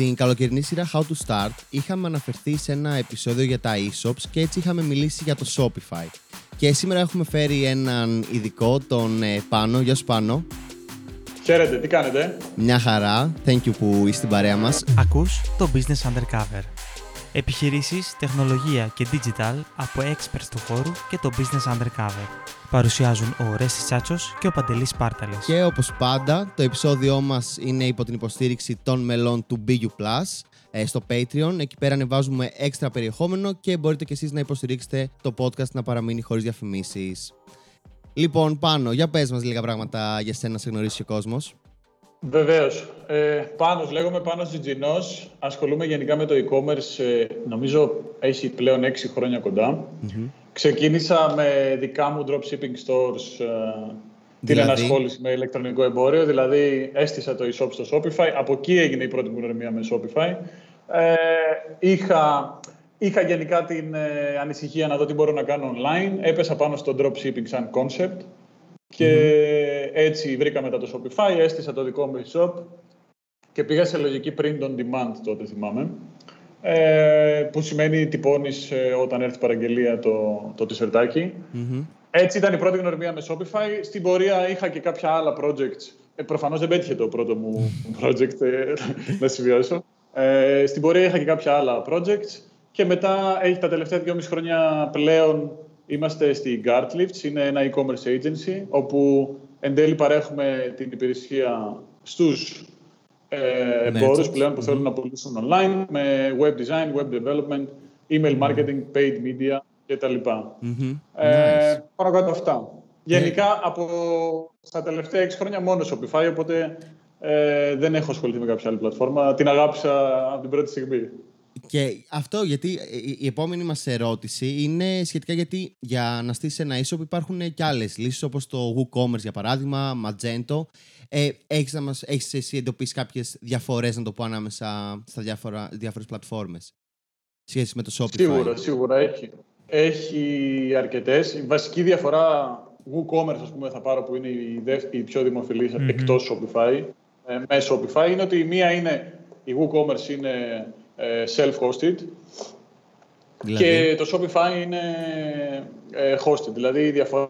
Στην καλοκαιρινή σειρά How To Start είχαμε αναφερθεί σε ένα επεισόδιο για τα e-shops και έτσι είχαμε μιλήσει για το Shopify. Και σήμερα έχουμε φέρει έναν ειδικό, τον Πάνο. Γεια σου Πάνο. Χαίρετε, τι κάνετε? Μια χαρά, thank you που είσαι στην παρέα μας. Ακούς το Business Undercover. Επιχειρήσεις, τεχνολογία και digital από experts του χώρου και το Business Undercover. Παρουσιάζουν ο Ορέστης Τσάτσος και ο Παντελής Πάρταλης. Και όπως πάντα, το επεισόδιό μας είναι υπό την υποστήριξη των μελών του BU+, στο Patreon. Εκεί πέρα ανεβάζουμε έξτρα περιεχόμενο και μπορείτε κι εσείς να υποστηρίξετε το podcast να παραμείνει χωρίς διαφημίσεις. Λοιπόν, Πάνο, για πες μας λίγα πράγματα για σένα, σε γνωρίσει ο κόσμος. Βεβαίως. Πάνος λέγομαι, Πάνος Ζιτζινός. Ασχολούμαι γενικά με το e-commerce, νομίζω έχει πλέον 6 χρόνια κοντά. Mm-hmm. Ξεκίνησα με δικά μου dropshipping stores, την ενασχόληση με ηλεκτρονικό εμπόριο, δηλαδή έστησα το e-shop στο Shopify, από εκεί έγινε η πρώτη μου γνωριμία με Shopify. Είχα γενικά την ανησυχία να δω τι μπορώ να κάνω online, έπεσα πάνω στο dropshipping σαν concept και έτσι βρήκα μετά το Shopify, έστησα το δικό μου e-shop και πήγα σε λογική print on demand τότε, θυμάμαι. Που σημαίνει τυπώνεις όταν έρθει η παραγγελία το τισερτάκι. Mm-hmm. Έτσι ήταν η πρώτη γνωριμία με Shopify. Στην πορεία είχα και κάποια άλλα projects. Προφανώς δεν πέτυχε το πρώτο μου project, να συμβιώσω. Στην πορεία είχα και κάποια άλλα projects και μετά τα τελευταία 2,5 χρόνια πλέον είμαστε στη Gartlifts. Είναι ένα e-commerce agency όπου εν τέλει παρέχουμε την υπηρεσία στους εμπόρους πλέον που θέλουν να πουλήσουν online με web design, web development, email marketing, paid media κτλ. Mm-hmm. Nice. Πάνω κάτω αυτά. Γενικά από στα τελευταία 6 χρόνια μόνο Shopify, οπότε δεν έχω ασχοληθεί με κάποια άλλη πλατφόρμα. Την αγάπησα από την πρώτη στιγμή. Και αυτό γιατί η επόμενη μας ερώτηση είναι σχετικά γιατί για να στήσεις ένα e-shop υπάρχουν και άλλες λύσεις όπως το WooCommerce για παράδειγμα, Magento. Έχεις εσύ εντοπίσει κάποιες διαφορές, να το πω, ανάμεσα στα διάφορες πλατφόρμες σχέση με το Shopify? Σίγουρα έχει αρκετές. Η βασική διαφορά WooCommerce, ας πούμε, θα πάρω που είναι η πιο δημοφιλής εκτός Shopify, με Shopify, είναι ότι η μία είναι η WooCommerce είναι self-hosted, δηλαδή, και το Shopify είναι hosted. Δηλαδή η διαφορά,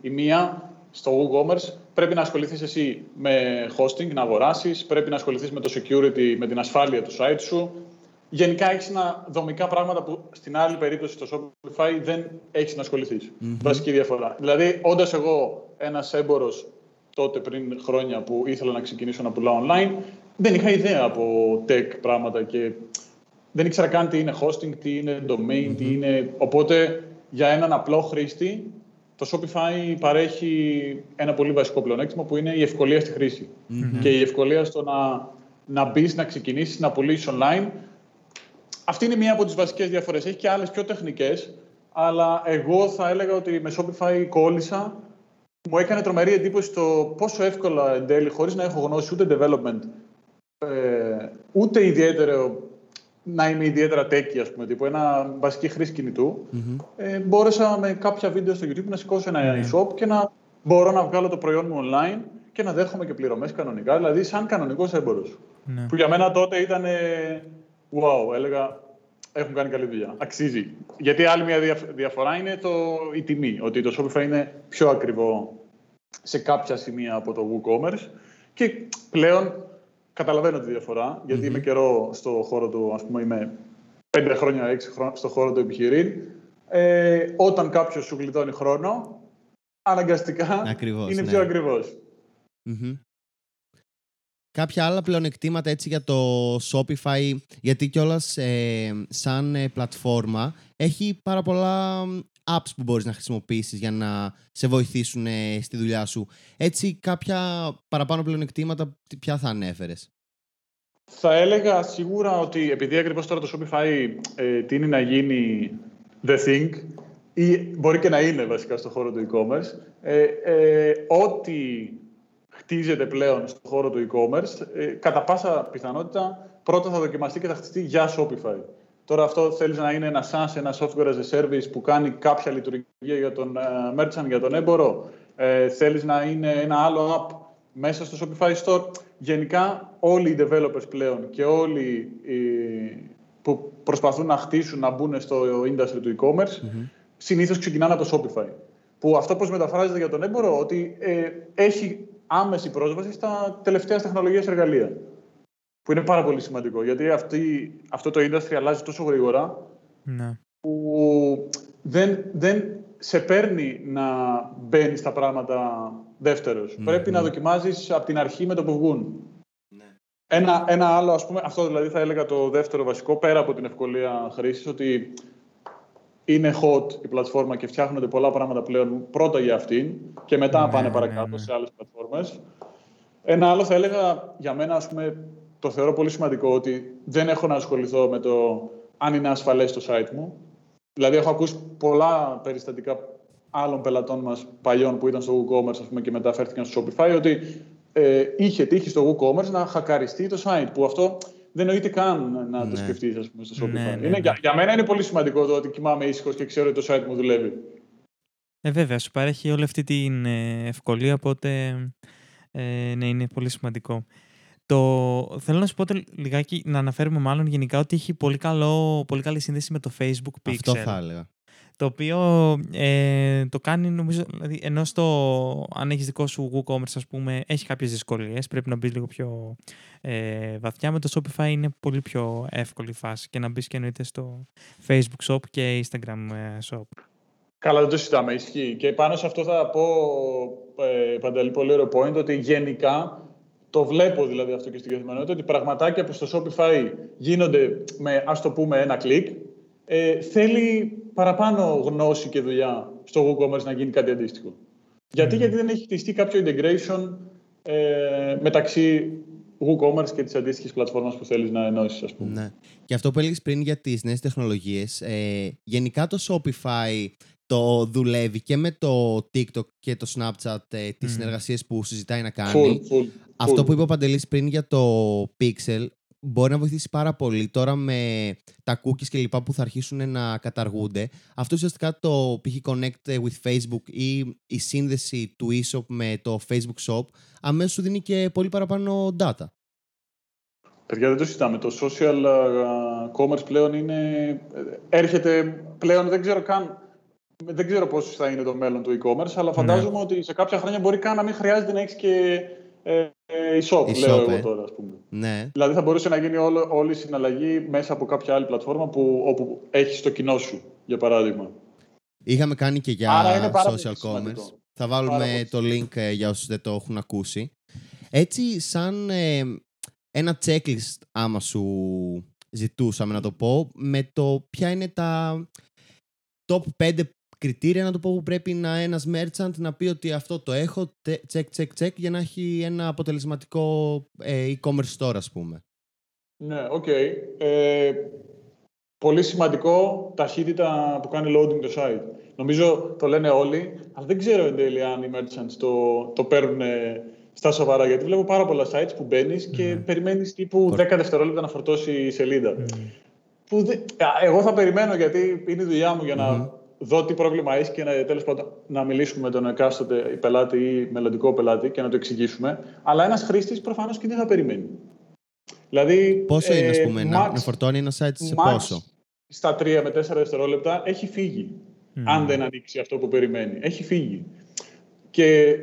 η μία στο WooCommerce πρέπει να ασχοληθείς εσύ με hosting, να αγοράσεις, πρέπει να ασχοληθείς με το security, με την ασφάλεια του site σου. Γενικά έχεις δομικά πράγματα που στην άλλη περίπτωση στο Shopify δεν έχεις να ασχοληθείς. Mm-hmm. Βασική διαφορά. Δηλαδή όντας εγώ ένας έμπορος τότε πριν χρόνια που ήθελα να ξεκινήσω να πουλάω online, δεν είχα ιδέα από tech πράγματα και δεν ήξερα καν τι είναι hosting, τι είναι domain, τι είναι... Οπότε για έναν απλό χρήστη το Shopify παρέχει ένα πολύ βασικό πλεονέκτημα που είναι η ευκολία στη χρήση. Mm-hmm. Και η ευκολία στο να μπεις, να ξεκινήσεις, να πουλήσεις online. Αυτή είναι μία από τις βασικές διαφορές. Έχει και άλλες πιο τεχνικές, αλλά εγώ θα έλεγα ότι με Shopify κόλλησα. Μου έκανε τρομερή εντύπωση το πόσο εύκολα εν τέλει, χωρίς να έχω γνώση ούτε development, ούτε ιδιαίτερο να είμαι ιδιαίτερα techy, ας πούμε, τύπου ένα βασική χρήση κινητού, μπόρεσα με κάποια βίντεο στο YouTube να σηκώσω ένα e-shop και να μπορώ να βγάλω το προϊόν μου online και να δέχομαι και πληρωμές κανονικά, δηλαδή σαν κανονικός έμπορος. Ναι. Που για μένα τότε ήταν wow, έλεγα έχουν κάνει καλή δουλειά, αξίζει. Γιατί άλλη μια διαφορά είναι η τιμή, ότι το Shopify είναι πιο ακριβό σε κάποια σημεία από το WooCommerce και πλέον καταλαβαίνω τη διαφορά, γιατί είμαι καιρό στο χώρο του, ας πούμε, είμαι 5 χρόνια, 6 χρόνια στο χώρο του επιχειρήν. Όταν κάποιος σου γλιτώνει χρόνο, αναγκαστικά ακριβώς, είναι πιο ακριβώς. Mm-hmm. Κάποια άλλα πλεονεκτήματα έτσι για το Shopify, γιατί κιόλας σαν πλατφόρμα έχει πάρα πολλά apps που μπορείς να χρησιμοποιήσεις για να σε βοηθήσουν στη δουλειά σου. Έτσι, κάποια παραπάνω πλεονεκτήματα, ποια θα ανέφερες? Θα έλεγα σίγουρα ότι επειδή ακριβώς τώρα το Shopify τείνει να γίνει the thing, ή μπορεί και να είναι βασικά στον χώρο του e-commerce, ό,τι χτίζεται πλέον στον χώρο του e-commerce, κατά πάσα πιθανότητα πρώτα θα δοκιμαστεί και θα χτιστεί για Shopify. Τώρα αυτό θέλεις να είναι ένα SaaS, ένα software as a service που κάνει κάποια λειτουργία για τον merchant, για τον έμπορο. Θέλεις να είναι ένα άλλο app μέσα στο Shopify Store. Γενικά όλοι οι developers πλέον και όλοι που προσπαθούν να χτίσουν, να μπουν στο industry του e-commerce, συνήθως ξεκινάνε από το Shopify. Που αυτό πώς μεταφράζεται για τον έμπορο, ότι έχει άμεση πρόσβαση στα τελευταία τεχνολογίες εργαλεία. Που είναι πάρα πολύ σημαντικό, γιατί αυτό το industry αλλάζει τόσο γρήγορα, ναι, που δεν σε παίρνει να μπαίνεις στα πράγματα δεύτερος. Ναι, πρέπει, ναι, να δοκιμάζεις από την αρχή με το που βγουν. Ναι. Ένα άλλο, ας πούμε, αυτό δηλαδή θα έλεγα το δεύτερο βασικό, πέρα από την ευκολία χρήσης, ότι είναι hot η πλατφόρμα και φτιάχνονται πολλά πράγματα πλέον πρώτα για αυτήν και μετά, ναι, πάνε παρακάτω, ναι, σε άλλες πλατφόρμες. Ένα άλλο θα έλεγα για μένα, ας πούμε, το θεωρώ πολύ σημαντικό, ότι δεν έχω να ασχοληθώ με το αν είναι ασφαλές το site μου. Δηλαδή, έχω ακούσει πολλά περιστατικά άλλων πελατών μας παλιών που ήταν στο WooCommerce, ας πούμε, και μεταφέρθηκαν στο Shopify, ότι είχε τύχει στο WooCommerce να χακαριστεί το site, που αυτό δεν νοείται καν να, ναι, το σκεφτείς, ας πούμε, στο Shopify. Ναι, ναι, ναι. Για μένα είναι πολύ σημαντικό το ότι κοιμάμαι ήσυχος και ξέρω ότι το site μου δουλεύει. Βέβαια, σου παρέχει όλη αυτή την ευκολία, οπότε ναι, είναι πολύ σημαντικό. Θέλω να σου πω λιγάκι, να αναφέρουμε μάλλον γενικά ότι έχει πολύ καλή σύνδεση με το Facebook Pixel. Αυτό θα έλεγα. Το οποίο το κάνει, νομίζω, δηλαδή, ενώ αν έχεις δικό σου WooCommerce, ας πούμε, έχει κάποιες δυσκολίες, πρέπει να μπεις λίγο πιο βαθιά. Με το Shopify είναι πολύ πιο εύκολη φάση και να μπεις και εννοείται στο Facebook Shop και Instagram Shop. Καλά, δεν το συζητάμε, ισχύει. Και πάνω σε αυτό θα πω, Παντελή, πολύ ωραίο point, ότι γενικά το βλέπω δηλαδή αυτό και στην καθημερινότητα, ότι πραγματάκια που στο Shopify γίνονται με, ας το πούμε, ένα κλικ, θέλει παραπάνω γνώση και δουλειά στο WooCommerce να γίνει κάτι αντίστοιχο. Γιατί δεν έχει χτιστεί κάποιο integration μεταξύ WooCommerce και της αντίστοιχης πλατφόρμας που θέλεις να ενώσεις, ας πούμε. Ναι. Και αυτό που έλεγες πριν για τις νέες τεχνολογίες, γενικά το Shopify το δουλεύει και με το TikTok και το Snapchat, τις συνεργασίες που συζητάει να κάνει. Full. Αυτό που είπε ο Παντελής πριν για το Pixel μπορεί να βοηθήσει πάρα πολύ τώρα με τα cookies και λοιπά που θα αρχίσουν να καταργούνται. Αυτό ουσιαστικά το π.χ. Connect with Facebook ή η σύνδεση του eShop με το Facebook Shop αμέσως σου δίνει και πολύ παραπάνω data. Παιδιά, δεν το συζητάμε. Το social commerce πλέον έρχεται πλέον, δεν ξέρω πόσο θα είναι το μέλλον του e-commerce, αλλά φαντάζομαι ότι σε κάποια χρόνια μπορεί καν να μην χρειάζεται να έχεις και e-shop, λέω εγώ τώρα, ας πούμε. Ναι. Δηλαδή θα μπορούσε να γίνει όλη η συναλλαγή μέσα από κάποια άλλη πλατφόρμα όπου έχεις το κοινό σου, για παράδειγμα. Είχαμε κάνει και για social commerce. Θα βάλουμε το link για όσους δεν το έχουν ακούσει. Έτσι, σαν ένα checklist, άμα σου ζητούσαμε να το πω, με το ποια είναι τα top 5 κριτήρια, να το πω, που πρέπει να ένας merchant να πει ότι αυτό το έχω, check, για να έχει ένα αποτελεσματικό e-commerce store, ας πούμε. Ναι, οκ. Πολύ σημαντικό, ταχύτητα που κάνει loading το site. Νομίζω το λένε όλοι, αλλά δεν ξέρω εν τέλει αν οι merchants το παίρνουν στα σοβαρά, γιατί βλέπω πάρα πολλά sites που μπαίνεις και περιμένεις τύπου 10 δευτερόλεπτα να φορτώσει η σελίδα. Εγώ θα περιμένω, γιατί είναι η δουλειά μου για να δω τι πρόβλημα έχει και τέλος πάντων να μιλήσουμε με τον εκάστοτε πελάτη ή μελλοντικό πελάτη και να το εξηγήσουμε. Αλλά ένας χρήστης προφανώς και δεν θα περιμένει. Δηλαδή, πόσο είναι, ας πούμε, να φορτώνει ένα site σε πόσο? Στα 3 με 4 δευτερόλεπτα έχει φύγει. Αν δεν ανοίξει αυτό που περιμένει, έχει φύγει. Και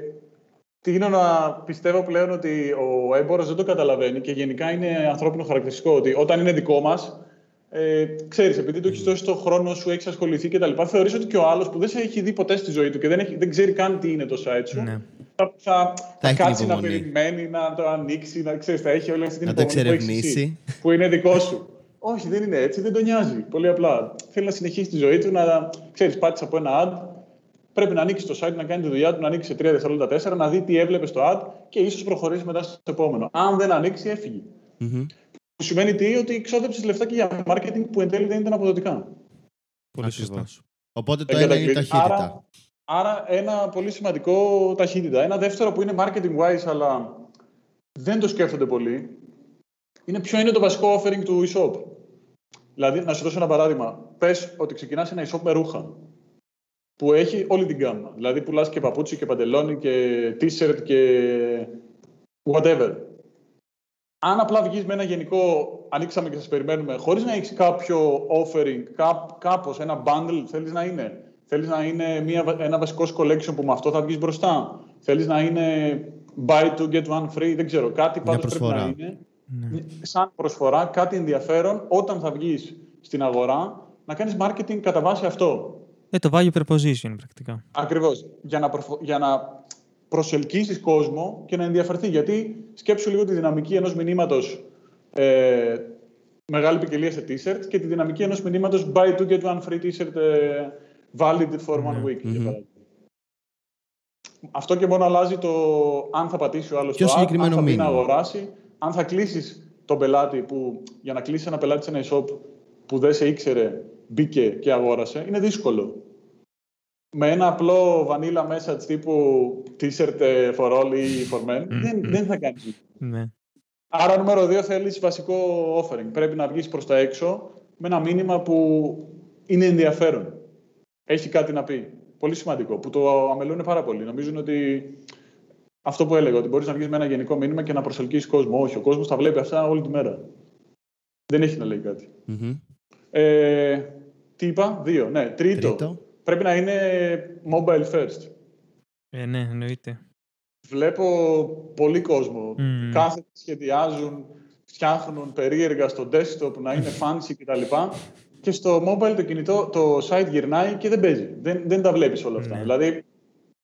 τι είναι να πιστεύω πλέον ότι ο έμπορος δεν το καταλαβαίνει και γενικά είναι ανθρώπινο χαρακτηριστικό ότι όταν είναι δικό μας. Ξέρεις, επειδή του έχεις δώσει το χρόνο σου, έχεις ασχοληθεί κτλ., θεωρείς ότι και ο άλλος που δεν σε έχει δει ποτέ στη ζωή του και δεν ξέρει καν τι είναι το site σου, ναι, θα κάτσει να περιμένει, να το ανοίξει, ξέρεις, θα έχει όλη αυτή την υπομονή που έχεις εσύ, που είναι δικό σου. Όχι, δεν είναι έτσι, δεν τον νοιάζει. Πολύ απλά. Θέλει να συνεχίσει τη ζωή του, να ξέρεις, πάτησε από ένα ad, πρέπει να ανοίξει το site, να κάνει τη δουλειά του, να ανοίξει σε 3 δευτερόλεπτα, 4, να δει τι έβλεπε στο ad και ίσως προχωρήσει μετά στο επόμενο. Αν δεν ανοίξει, έφυγε. Που σημαίνει ότι ξόδεψες λεφτά και για marketing που εν τέλει δεν ήταν αποδοτικά. Πολύ σωστά. Οπότε το ένα είναι ταχύτητα. Άρα ένα πολύ σημαντικό ταχύτητα. Ένα δεύτερο που είναι marketing wise, αλλά δεν το σκέφτονται πολύ, είναι ποιο είναι το βασικό offering του e-shop. Δηλαδή, να σου δώσω ένα παράδειγμα. Πες ότι ξεκινάς ένα e-shop με ρούχα, που έχει όλη την γκάμα. Δηλαδή, πουλάς και παπούτσι και παντελόνι και t-shirt και whatever. Αν απλά βγεις με ένα γενικό, ανοίξαμε και σας περιμένουμε, χωρίς να έχεις κάποιο offering, κάπως, ένα bundle, θέλεις να είναι. Θέλεις να είναι ένα βασικό collection που με αυτό θα βγεις μπροστά. Θέλεις να είναι buy two, get one free, δεν ξέρω. Κάτι πάντως προσφορά. Πρέπει να είναι. Ναι. Σαν προσφορά, κάτι ενδιαφέρον, όταν θα βγεις στην αγορά, να κάνεις marketing κατά βάση αυτό. Το value proposition πρακτικά. Ακριβώς. Για να προσελκύσεις κόσμο και να ενδιαφερθεί. Γιατί σκέψου λίγο τη δυναμική ενός μηνύματος μεγάλη ποικιλία σε t-shirt και τη δυναμική ενός μηνύματος buy two, get one free t-shirt valid for one week. Mm-hmm. Αυτό και μόνο αλλάζει το αν θα πατήσει ο άλλος το ad, αν θα πει να αγοράσει, αν θα κλείσεις τον πελάτη που για να κλείσεις ένα πελάτη σε ένα e-shop που δεν σε ήξερε, μπήκε και αγόρασε, είναι δύσκολο. Με ένα απλό vanilla message τύπου t-shirt for all ή for men, δεν θα κάνεις. Άρα, νούμερο 2, θέλεις βασικό offering. Πρέπει να βγεις προς τα έξω με ένα μήνυμα που είναι ενδιαφέρον. Έχει κάτι να πει. Πολύ σημαντικό, που το αμελούν πάρα πολύ. Νομίζουν ότι αυτό που έλεγα, ότι μπορείς να βγεις με ένα γενικό μήνυμα και να προσελκύσεις κόσμο. Όχι, ο κόσμος τα βλέπει αυτά όλη τη μέρα. Δεν έχει να λέει κάτι. Τι είπα, 2. Ναι, τρίτο. Πρέπει να είναι mobile first. Ναι, εννοείται. Βλέπω πολύ κόσμο. Κάθεται, σχεδιάζουν, φτιάχνουν περίεργα στο desktop να είναι fancy κτλ. Και στο mobile το κινητό, το site γυρνάει και δεν παίζει. Δεν τα βλέπεις όλα αυτά. Δηλαδή,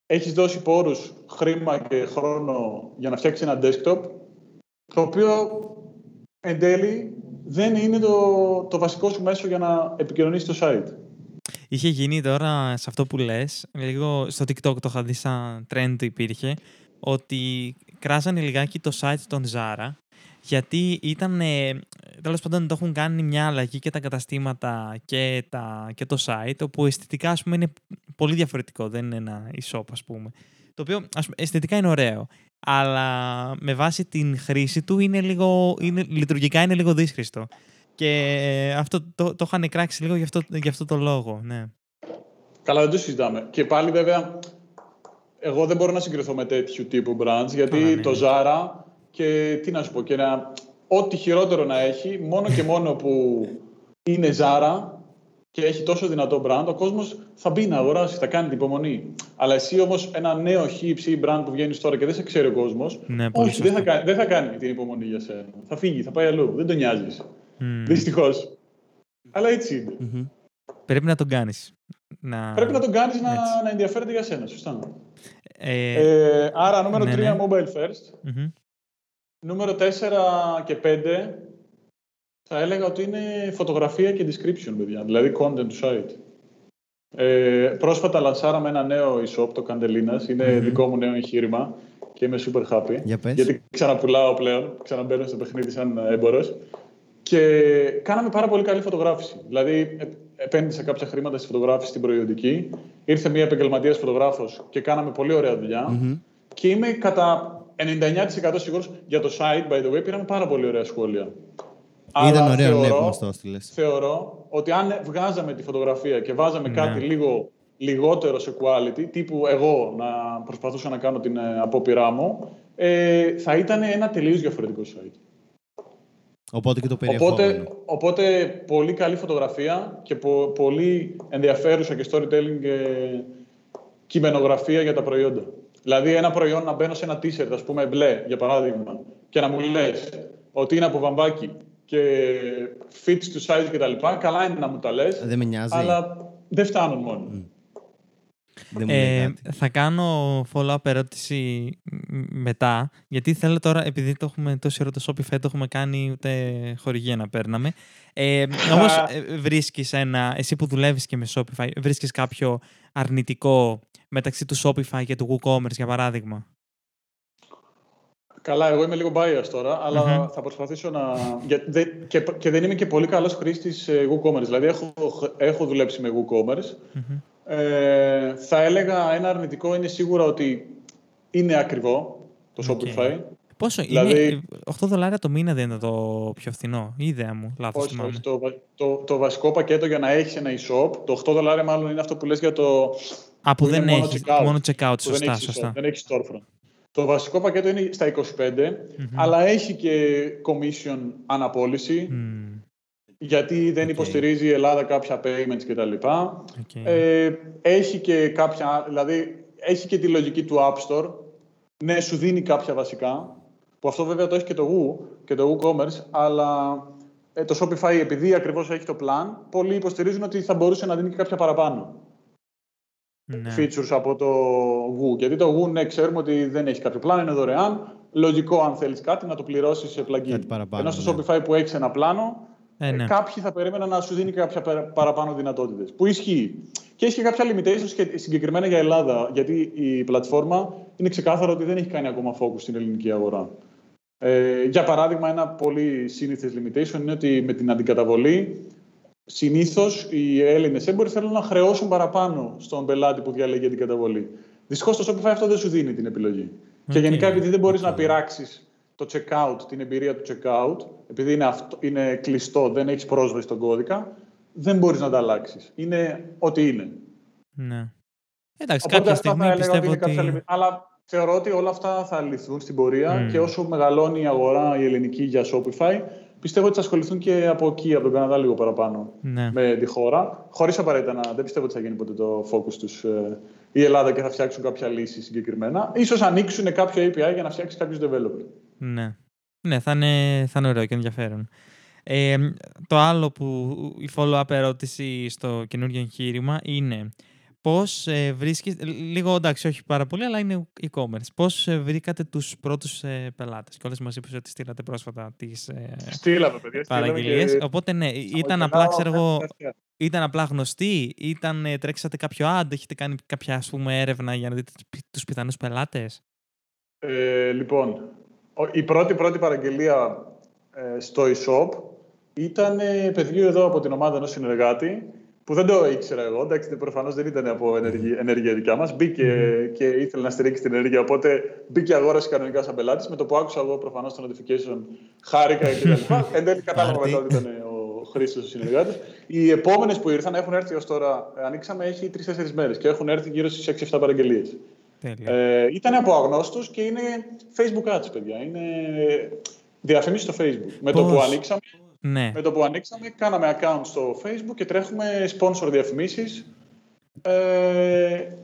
έχεις δώσει πόρους, χρήμα και χρόνο για να φτιάξεις ένα desktop, το οποίο εν τέλει δεν είναι το βασικό σου μέσο για να επικοινωνήσεις το site. Είχε γίνει τώρα σε αυτό που λες, λίγο στο TikTok το είχα δει σαν trend υπήρχε, ότι κράζανε λιγάκι το site των Zara, γιατί ήταν, τέλος πάντων, το έχουν κάνει μια αλλαγή και τα καταστήματα και το site, όπου αισθητικά, ας πούμε, είναι πολύ διαφορετικό, δεν είναι ένα e-shop, ας πούμε. Το οποίο, ας πούμε, αισθητικά είναι ωραίο, αλλά με βάση την χρήση του λειτουργικά είναι λίγο δύσκολο. Και αυτό το είχα νεκράξει λίγο γι' αυτό το λόγο. Ναι. Καλά, δεν το συζητάμε. Και πάλι, βέβαια, εγώ δεν μπορώ να συγκριθώ με τέτοιου τύπου brands, γιατί το Zara και τι να σου πω, και ό,τι χειρότερο να έχει, μόνο και μόνο που είναι Zara και έχει τόσο δυνατό brand, ο κόσμος θα μπει να αγοράσει, θα κάνει την υπομονή. Αλλά εσύ όμως ένα νέο hipsy brand που βγαίνεις τώρα και δεν σε ξέρει ο κόσμος, ναι, όχι, δεν θα κάνει την υπομονή για σένα. Θα φύγει, θα πάει αλλού, δεν τον νοιάζεις. Δυστυχώς. Αλλά έτσι είναι. Πρέπει να τον κάνεις. Πρέπει να τον κάνεις να ενδιαφέρεται για σένα, σωστά. Άρα, νούμερο 3, mobile first. Νούμερο 4 και 5, θα έλεγα ότι είναι φωτογραφία και description, παιδιά. Δηλαδή, content του site. Πρόσφατα λανσάραμε ένα νέο e-shop, το Καντελίνας. Είναι δικό μου νέο εγχείρημα και είμαι super happy. Γιατί ξαναπουλάω πλέον, ξαναμπαίνω στο παιχνίδι σαν έμπορος. Και κάναμε πάρα πολύ καλή φωτογράφηση. Δηλαδή, επένδυσα κάποια χρήματα στη φωτογράφηση στην προϊοντική. Ήρθε μια επαγγελματίας φωτογράφος και κάναμε πολύ ωραία δουλειά. Και είμαι κατά 99% σίγουρος για το site, by the way, πήραμε πάρα πολύ ωραία σχόλια. Ήταν ωραίο, θεωρώ ότι αν βγάζαμε τη φωτογραφία και βάζαμε κάτι λίγο λιγότερο σε quality, τύπου εγώ να προσπαθούσα να κάνω την απόπειρά μου, θα ήταν ένα τελείως διαφορετικό site. Οπότε και το περιεχόμενο. Οπότε πολύ καλή φωτογραφία και πολύ ενδιαφέρουσα και storytelling κειμενογραφία για τα προϊόντα. Δηλαδή, ένα προϊόν να μπαίνω σε ένα t-shirt, ας πούμε, μπλε, για παράδειγμα, και να μου λες ότι είναι από βαμβάκι και fits to size κτλ. Καλά είναι να μου τα λες. Δεν με νοιάζει. Αλλά δεν φτάνουν μόνο. Θα κάνω follow-up ερώτηση μετά, γιατί θέλω τώρα, επειδή το έχουμε τόση ώρα το Shopify, το έχουμε κάνει ούτε χορηγία να παίρναμε. Όμως, βρίσκεις εσύ που δουλεύεις και με Shopify, βρίσκεις κάποιο αρνητικό μεταξύ του Shopify και του WooCommerce, για παράδειγμα? Καλά, εγώ είμαι λίγο biased τώρα, αλλά θα προσπαθήσω να... Και δεν είμαι και πολύ καλός χρήστης WooCommerce. Δηλαδή, έχω δουλέψει με WooCommerce. Θα έλεγα ένα αρνητικό είναι σίγουρα ότι είναι ακριβό το Shopify. Πόσο δηλαδή, είναι? $8 το μήνα δεν είναι το πιο φθηνό. Η ιδέα μου, λάθος θυμάμαι. Όχι, το βασικό πακέτο για να έχεις ένα e-shop, το $8 μάλλον είναι αυτό που λες για το... που δεν έχεις μόνο checkout, σωστά. Δεν έχεις storefront. Το βασικό πακέτο είναι στα 25, αλλά έχει και commission αναπώληση, γιατί δεν υποστηρίζει η Ελλάδα κάποια payments κτλ. Έχει και κάποια, δηλαδή έχει και τη λογική του App Store. Ναι, σου δίνει κάποια βασικά, που αυτό βέβαια το έχει και το WooCommerce, αλλά το Shopify, επειδή ακριβώς έχει το plan, πολλοί υποστηρίζουν ότι θα μπορούσε να δίνει και κάποια παραπάνω. Ναι. Features από το Woo. Γιατί το Woo, ναι, ξέρουμε ότι δεν έχει κάποιο πλάνο, είναι δωρεάν. Λογικό, αν θέλεις κάτι, να το πληρώσεις σε plugin. Ενώ στο Shopify που έχεις ένα πλάνο, κάποιοι θα περίμεναν να σου δίνει κάποια παραπάνω δυνατότητες. Που ισχύει. Και έχει και κάποια limitations συγκεκριμένα για Ελλάδα. Γιατί η πλατφόρμα είναι ξεκάθαρο ότι δεν έχει κάνει ακόμα focus στην ελληνική αγορά. Για παράδειγμα, ένα πολύ σύνηθες limitation είναι ότι με την αντικαταβολή. Συνήθως οι Έλληνες έμποροι θέλουν να χρεώσουν παραπάνω στον πελάτη που διαλέγει την καταβολή. Δυστυχώς το Shopify αυτό δεν σου δίνει την επιλογή. Και γενικά, επειδή δεν μπορείς να πειράξεις το checkout, την εμπειρία του checkout, επειδή είναι κλειστό, δεν έχεις πρόσβαση στον κώδικα, δεν μπορείς να τα αλλάξεις. Είναι ό,τι είναι. Ναι. Εντάξει, κάποια στιγμή πιστεύω ότι... Αλλά θεωρώ ότι όλα αυτά θα λυθούν στην πορεία και όσο μεγαλώνει η αγορά η ελληνική για Shopify, πιστεύω ότι θα ασχοληθούν και από εκεί, από τον Καναδά, λίγο παραπάνω με τη χώρα. Χωρίς απαραίτητα να. Δεν πιστεύω ότι θα γίνει ποτέ το focus τους η Ελλάδα και θα φτιάξουν κάποια λύση συγκεκριμένα. Ίσως ανοίξουν κάποιο API για να φτιάξει κάποιο developer. Ναι. Ναι, θα είναι ωραίο και ενδιαφέρον. Το άλλο που η follow-up ερώτηση στο καινούργιο εγχείρημα είναι πώς βρίσκεις. Λίγο εντάξει, όχι πάρα πολύ, αλλά είναι e-commerce. Πώς βρήκατε τους πρώτους πελάτες? Και όλες μας είπες ότι στείλατε πρόσφατα τις παραγγελίες. Και... Οπότε ναι, ήταν απλά, ξέρω εγώ, ήταν απλά γνωστοί, ήταν τρέξατε κάποιο ad, έχετε κάνει κάποια ας πούμε έρευνα για να δείτε τους πιθανούς πελάτες. Λοιπόν, η πρώτη παραγγελία στο e-shop ήταν παιδιού εδώ από την ομάδα ενός συνεργάτη, που δεν το ήξερα εγώ, εντάξει, προφανώς δεν ήταν από ενέργεια δικιά μας. Μπήκε και ήθελε να στηρίξει την ενέργεια, οπότε μπήκε αγόραση κανονικά σαν πελάτης. Με το που άκουσα εγώ προφανώς το notification, χάρηκα και τα λοιπά. Εν τέλει κατάλαβα μετά ότι ήταν ο Χρήστος ο συνεργάτης. Οι επόμενες που ήρθαν έχουν έρθει ως τώρα, ανοίξαμε, έχει 3-4 μέρες και έχουν έρθει γύρω στις 6-7 παραγγελίες. Ήταν από αγνώστους και είναι Facebook ads, παιδιά. Είναι διαφήμιση στο Facebook. Με το που ανοίξαμε. Ναι. Με το που ανοίξαμε, κάναμε account στο Facebook και τρέχουμε sponsor διαφημίσεις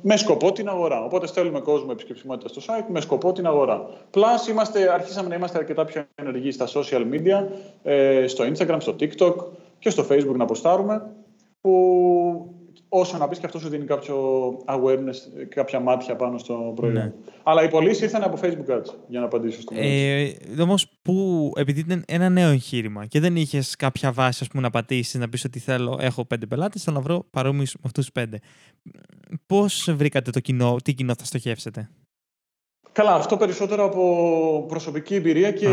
με σκοπό την αγορά. Οπότε στέλνουμε κόσμο επισκεψιμότητα στο site με σκοπό την αγορά. Plus, αρχίσαμε να είμαστε αρκετά πιο ενεργοί στα social media, στο Instagram, στο TikTok και στο Facebook να ποστάρουμε, που όσο να πεις και αυτό σου δίνει κάποιο awareness, κάποια μάτια πάνω στο προϊόν. Ναι. Αλλά οι πωλήσει ήρθαν από Facebook Ads, για να απαντήσω στο όμως, που επειδή ήταν ένα νέο εγχείρημα και δεν είχες κάποια βάση, ας πούμε, να πατήσεις, να πεις ότι έχω 5 πελάτες, θέλω να βρω παρόμοιους με αυτούς 5. Πώς βρήκατε το κοινό, τι κοινό θα στοχεύσετε? Καλά, αυτό περισσότερο από προσωπική εμπειρία και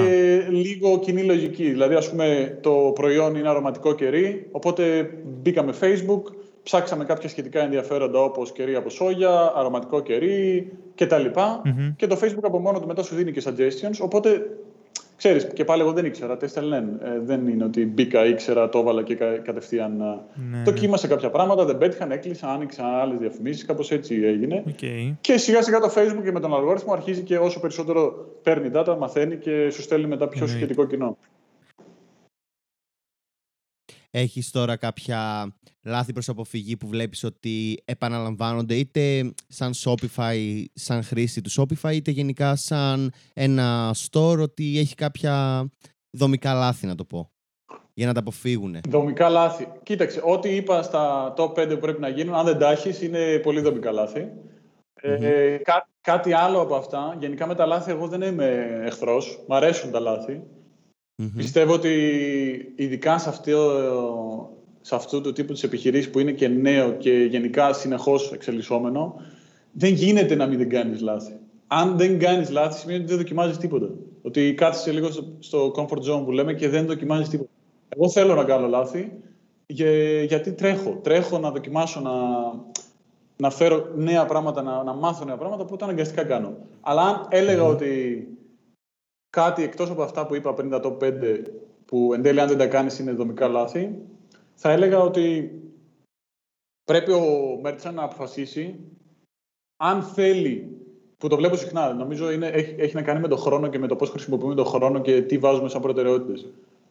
λίγο κοινή λογική. Δηλαδή, ας πούμε, το προϊόν είναι αρωματικό κερί, οπότε μπήκαμε Facebook, ψάξαμε κάποια σχετικά ενδιαφέροντα όπως κερί από σόγια, αρωματικό κερί κτλ. Και το Facebook από μόνο του μετά σου δίνει και suggestions. Οπότε, ξέρεις, και πάλι εγώ δεν ήξερα. Δεν είναι ότι μπήκα, ήξερα, το έβαλα και κατευθείαν. Ναι. Το κύμασα κάποια πράγματα, δεν πέτυχαν, έκλεισα, άνοιξα άλλες διαφημίσεις, κάπως έτσι έγινε. Και σιγά σιγά το Facebook και με τον αλγόριθμο αρχίζει και όσο περισσότερο παίρνει data, μαθαίνει και σου στέλνει μετά πιο σχετικό κοινό. Έχεις τώρα κάποια λάθη προς αποφυγή που βλέπεις ότι επαναλαμβάνονται είτε σαν Shopify, σαν χρήση του Shopify, είτε γενικά σαν ένα store, ότι έχει κάποια δομικά λάθη, να το πω, για να τα αποφύγουνε? Δομικά λάθη. Κοίταξε, ό,τι είπα στα top 5 που πρέπει να γίνουν, αν δεν τα έχεις, είναι πολύ δομικά λάθη. Κάτι άλλο από αυτά, γενικά με τα λάθη εγώ δεν είμαι εχθρός, μ' αρέσουν τα λάθη. Πιστεύω ότι ειδικά σε αυτού του τύπου της επιχειρήσης που είναι και νέο και γενικά συνεχώς εξελισσόμενο, δεν γίνεται να μην κάνεις λάθη. Αν δεν κάνεις λάθη, σημαίνει ότι δεν δοκιμάζεις τίποτα. Ότι κάθεσαι λίγο στο comfort zone που λέμε και δεν δοκιμάζεις τίποτα. Εγώ θέλω να κάνω λάθη γιατί τρέχω. Τρέχω να δοκιμάσω, να φέρω νέα πράγματα, να μάθω νέα πράγματα, που τα αναγκαστικά κάνω. Αλλά αν έλεγα ότι κάτι εκτός από αυτά που είπα πριν, τα top 5, που εν τέλει αν δεν τα κάνεις είναι δομικά λάθη, θα έλεγα ότι πρέπει ο merchant να αποφασίσει αν θέλει που το βλέπω συχνά. Νομίζω έχει να κάνει με τον χρόνο και με το πώς χρησιμοποιούμε τον χρόνο και τι βάζουμε σαν προτεραιότητες.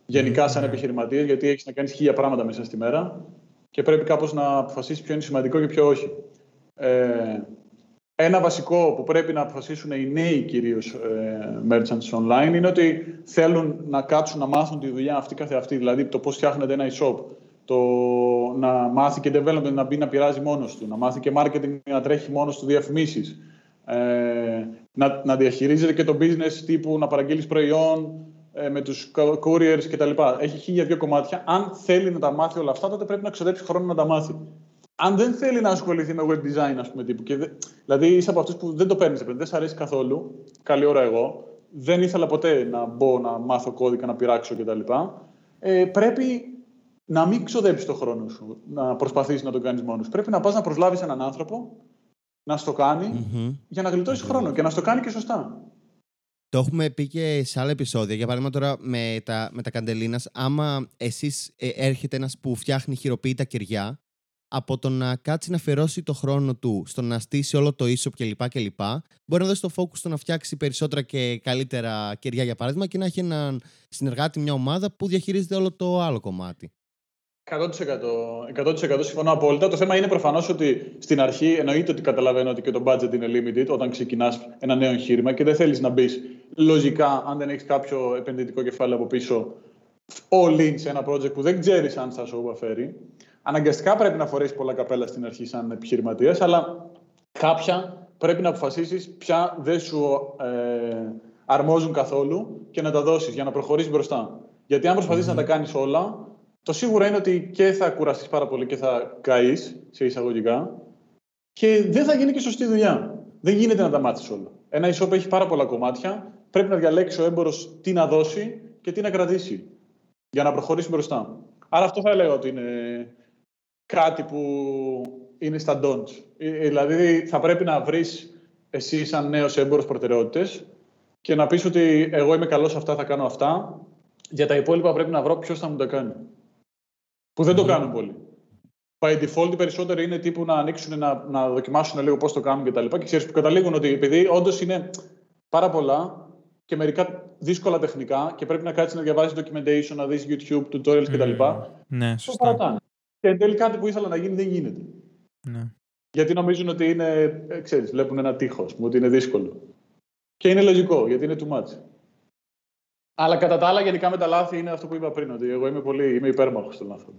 Γενικά, σαν επιχειρηματίες, γιατί έχεις να κάνεις 1000 πράγματα μέσα στη μέρα και πρέπει κάπως να αποφασίσεις ποιο είναι σημαντικό και ποιο όχι. Ένα βασικό που πρέπει να αποφασίσουν οι νέοι κυρίως merchants online είναι ότι θέλουν να κάτσουν να μάθουν τη δουλειά αυτή καθεαυτή. Δηλαδή το πώς φτιάχνεται ένα e-shop, το να μάθει και development να μπει να πειράζει μόνος του, να μάθει και marketing να τρέχει μόνος του διαφημίσεις, να διαχειρίζεται και το business τύπου να παραγγείλεις προϊόν με τους couriers κτλ. Έχει 1002 κομμάτια. Αν θέλει να τα μάθει όλα αυτά, τότε πρέπει να ξοδέψει χρόνο να τα μάθει. Αν δεν θέλει να ασχοληθεί με web design, ας πούμε, τύπου, δηλαδή είσαι από αυτούς που δεν το παίρνεις, δεν σ' αρέσει καθόλου, καλή ώρα εγώ, δεν ήθελα ποτέ να μπω να μάθω κώδικα, να πειράξω κτλ. Πρέπει να μην ξοδέψεις το χρόνο σου, να προσπαθήσεις να το κάνεις μόνος σου. Πρέπει να πας να προσλάβεις έναν άνθρωπο, να στο κάνει, για να γλιτώσεις χρόνο και να στο κάνει και σωστά. Το έχουμε πει και σε άλλα επεισόδια. Για παράδειγμα, τώρα με τα Καντελίνας, άμα εσείς έρχεται ένας που φτιάχνει χειροποίητα κεριά, από το να κάτσει να αφιερώσει το χρόνο του στο να στήσει όλο το e-shop κλπ. Μπορεί να δώσει το focus στο να φτιάξει περισσότερα και καλύτερα κεριά, για παράδειγμα, και να έχει έναν συνεργάτη, μια ομάδα που διαχειρίζεται όλο το άλλο κομμάτι. 100% συμφωνώ απόλυτα. Το θέμα είναι προφανώς ότι στην αρχή εννοείται ότι καταλαβαίνω ότι και το budget είναι limited όταν ξεκινάς ένα νέο εγχείρημα και δεν θέλεις να μπεις λογικά, αν δεν έχεις κάποιο επενδυτικό κεφάλαιο από πίσω, all in σε ένα project που δεν ξέρεις αν θα σου αποφέρει. Αναγκαστικά πρέπει να φορέσεις πολλά καπέλα στην αρχή σαν επιχειρηματίας, αλλά κάποια πρέπει να αποφασίσεις ποια δεν σου αρμόζουν καθόλου και να τα δώσεις για να προχωρήσεις μπροστά. Γιατί αν προσπαθείς να τα κάνεις όλα, το σίγουρο είναι ότι και θα κουραστείς πάρα πολύ και θα καείς σε εισαγωγικά και δεν θα γίνει και σωστή δουλειά. Δεν γίνεται να τα μάθεις όλα. Ένα e-shop έχει πάρα πολλά κομμάτια, πρέπει να διαλέξει ο έμπορος τι να δώσει και τι να κρατήσει για να προχωρήσει μπροστά. Άρα αυτό θα έλεγα ότι είναι κάτι που είναι στα don'ts. Δηλαδή θα πρέπει να βρεις εσύ σαν νέος έμπορος προτεραιότητες και να πεις ότι εγώ είμαι καλός σε αυτά, θα κάνω αυτά. Για τα υπόλοιπα πρέπει να βρω ποιος θα μου τα κάνει. Που δεν το κάνουν πολύ. By default οι περισσότεροι είναι τύπου να ανοίξουν, να δοκιμάσουν λίγο πώς το κάνουν κτλ. Και ξέρεις που καταλήγουν ότι επειδή όντως είναι πάρα πολλά και μερικά δύσκολα τεχνικά και πρέπει να κάτσεις να διαβάζεις documentation, να δεις YouTube, tutorials κτλ. Ναι, σωστά. Το παρατάνε. Και εν τέλει κάτι που ήθελα να γίνει δεν γίνεται. Ναι. Γιατί νομίζουν ότι είναι, ξέρεις, βλέπουν ένα τείχος, ότι είναι δύσκολο. Και είναι λογικό, γιατί είναι too much. Αλλά κατά τα άλλα, γενικά με τα λάθη είναι αυτό που είπα πριν, ότι εγώ είμαι υπέρμαχος των λάθων.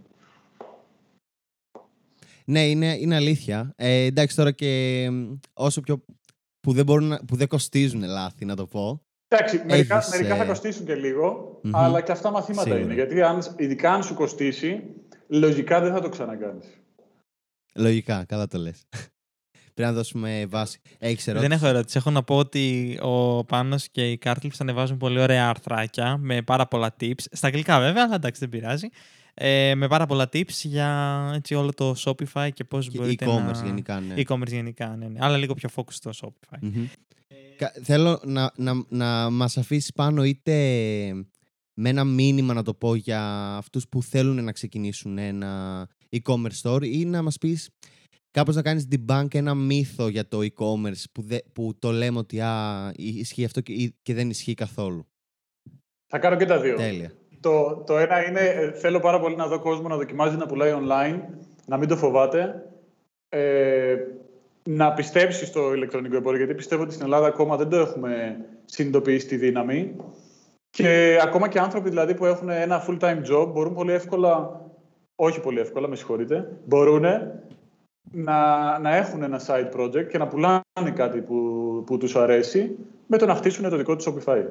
Ναι, είναι αλήθεια. Εντάξει, τώρα και όσο πιο που δεν κοστίζουν λάθη, να το πω. Εντάξει, μερικά θα κοστίσουν και λίγο, αλλά και αυτά μαθήματα είναι. Γιατί ειδικά αν σου κοστίσει, λογικά δεν θα το ξανακάνεις. Λογικά, καλά το λες. Πρέπει να δώσουμε βάση. Έχεις ερώτηση? Δεν έχω ερώτηση. Έχω να πω ότι ο Πάνος και οι Gartlifts ανεβάζουν πολύ ωραία αρθράκια με πάρα πολλά tips. Στα αγγλικά βέβαια, αλλά εντάξει, δεν πειράζει. Με πάρα πολλά tips για έτσι, όλο το Shopify και πώς μπορείτε e-commerce να... Γενικά, ναι. E-commerce γενικά, ναι. Αλλά λίγο πιο focus στο Shopify. Θέλω να μας αφήσεις πάνω είτε με ένα μήνυμα, να το πω, για αυτούς που θέλουν να ξεκινήσουν ένα e-commerce store ή να μας πεις κάπως να κάνεις debunk ένα μύθο για το e-commerce που το λέμε ότι ισχύει αυτό και δεν ισχύει καθόλου. Θα κάνω και τα δύο. Τέλεια. Το ένα είναι, θέλω πάρα πολύ να δω κόσμο να δοκιμάζει να πουλάει online, να μην το φοβάται, να πιστέψει στο ηλεκτρονικό εμπόριο, γιατί πιστεύω ότι στην Ελλάδα ακόμα δεν το έχουμε συνειδητοποιήσει τη δύναμη. Και ακόμα και άνθρωποι δηλαδή που έχουν ένα full-time job μπορούν πολύ εύκολα, όχι πολύ εύκολα, με συγχωρείτε, μπορούν να έχουν ένα side project και να πουλάνε κάτι που τους αρέσει με το να χτίσουν το δικό τους Shopify.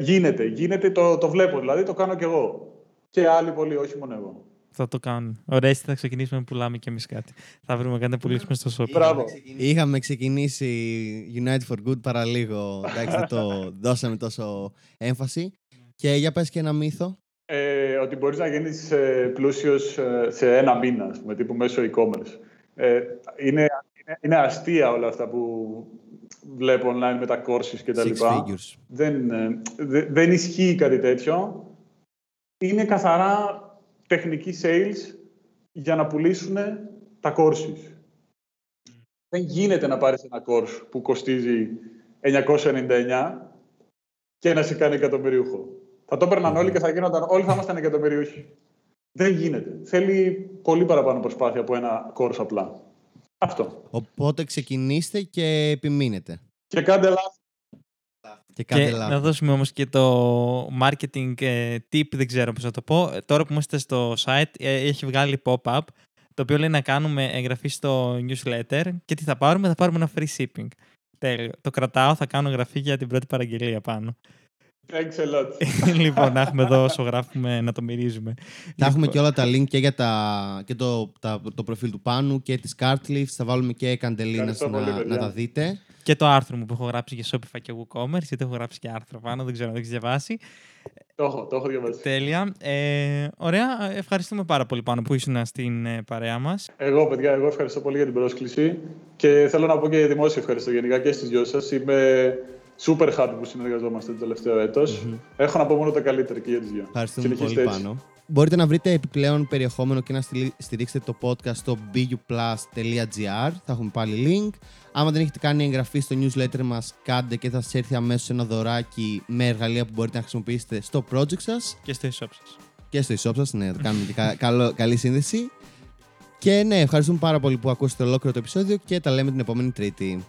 Γίνεται, το βλέπω δηλαδή, το κάνω κι εγώ. Και άλλοι πολλοί, όχι μόνο εγώ. Θα το κάνουν. Ωραία, θα ξεκινήσουμε να πουλάμε κι εμείς κάτι. Θα βρούμε κάτι να πουλήσουμε στο Shopify. Μπράβο. Είχαμε ξεκινήσει United for Good παραλίγο. Εντάξει, δεν το δώσαμε τόσο έμφαση. Και για πες και ένα μύθο. Ότι μπορείς να γίνεις πλούσιος σε ένα μήνα, ας πούμε, τύπου μέσω e-commerce. Είναι αστεία όλα αυτά που βλέπω online με τα courses και τα λοιπά. Δεν ισχύει κάτι τέτοιο. Είναι καθαρά τεχνική sales για να πουλήσουν τα courses. Δεν γίνεται να πάρεις ένα course που κοστίζει 999 και να σε κάνει εκατομμυριούχο. Θα το έπαιρναν όλοι και θα γίνονταν όλοι, θα ήμασταν εκατομμυριούχοι. Δεν γίνεται. Θέλει πολύ παραπάνω προσπάθεια από ένα course απλά. Αυτό. Οπότε ξεκινήστε και επιμείνετε. Και κάντε λάθη. Και να δώσουμε όμως και το marketing tip, δεν ξέρω πώς να το πω. Τώρα που είμαστε στο site, έχει βγάλει pop-up, το οποίο λέει να κάνουμε εγγραφή στο newsletter και τι θα πάρουμε? Θα πάρουμε ένα free shipping. Τέλειο. Το κρατάω, θα κάνω εγγραφή για την πρώτη παραγγελία πάνω. Thanks a lot. Λοιπόν, να έχουμε εδώ όσο γράφουμε, να το μυρίζουμε. Θα έχουμε και όλα τα link και για το προφίλ του Πάνου και τις Gartlifts. Θα βάλουμε και Καντελίνας να τα δείτε. Και το άρθρο μου που έχω γράψει για Shopify και WooCommerce, γιατί έχω γράψει και άρθρο πάνω, δεν ξέρω αν το έχεις διαβάσει. Το έχω διαβάσει. Τέλεια. Ωραία, ευχαριστούμε πάρα πολύ Πάνο που ήσουν στην παρέα μας. Εγώ ευχαριστώ πολύ για την πρόσκληση και θέλω να πω και δημόσιο ευχαριστώ γενικά και στις δυο σας. Είμαι super happy που συνεργαζόμαστε το τελευταίο έτος. Έχω να πω μόνο τα καλύτερα και για τις δυο. Ευχαριστούμε πολύ Πάνο. Μπορείτε να βρείτε επιπλέον περιεχόμενο και να στηρίξετε το podcast στο buplus.gr. Θα έχουμε πάλι link. Άμα δεν έχετε κάνει εγγραφή στο newsletter μας, κάντε και θα σας έρθει αμέσως ένα δωράκι με εργαλεία που μπορείτε να χρησιμοποιήσετε στο project σας. Και στο e-shop σας. Ναι, θα κάνουμε και καλή σύνδεση. Και ναι, ευχαριστούμε πάρα πολύ που ακούσατε ολόκληρο το επεισόδιο και τα λέμε την επόμενη Τρίτη.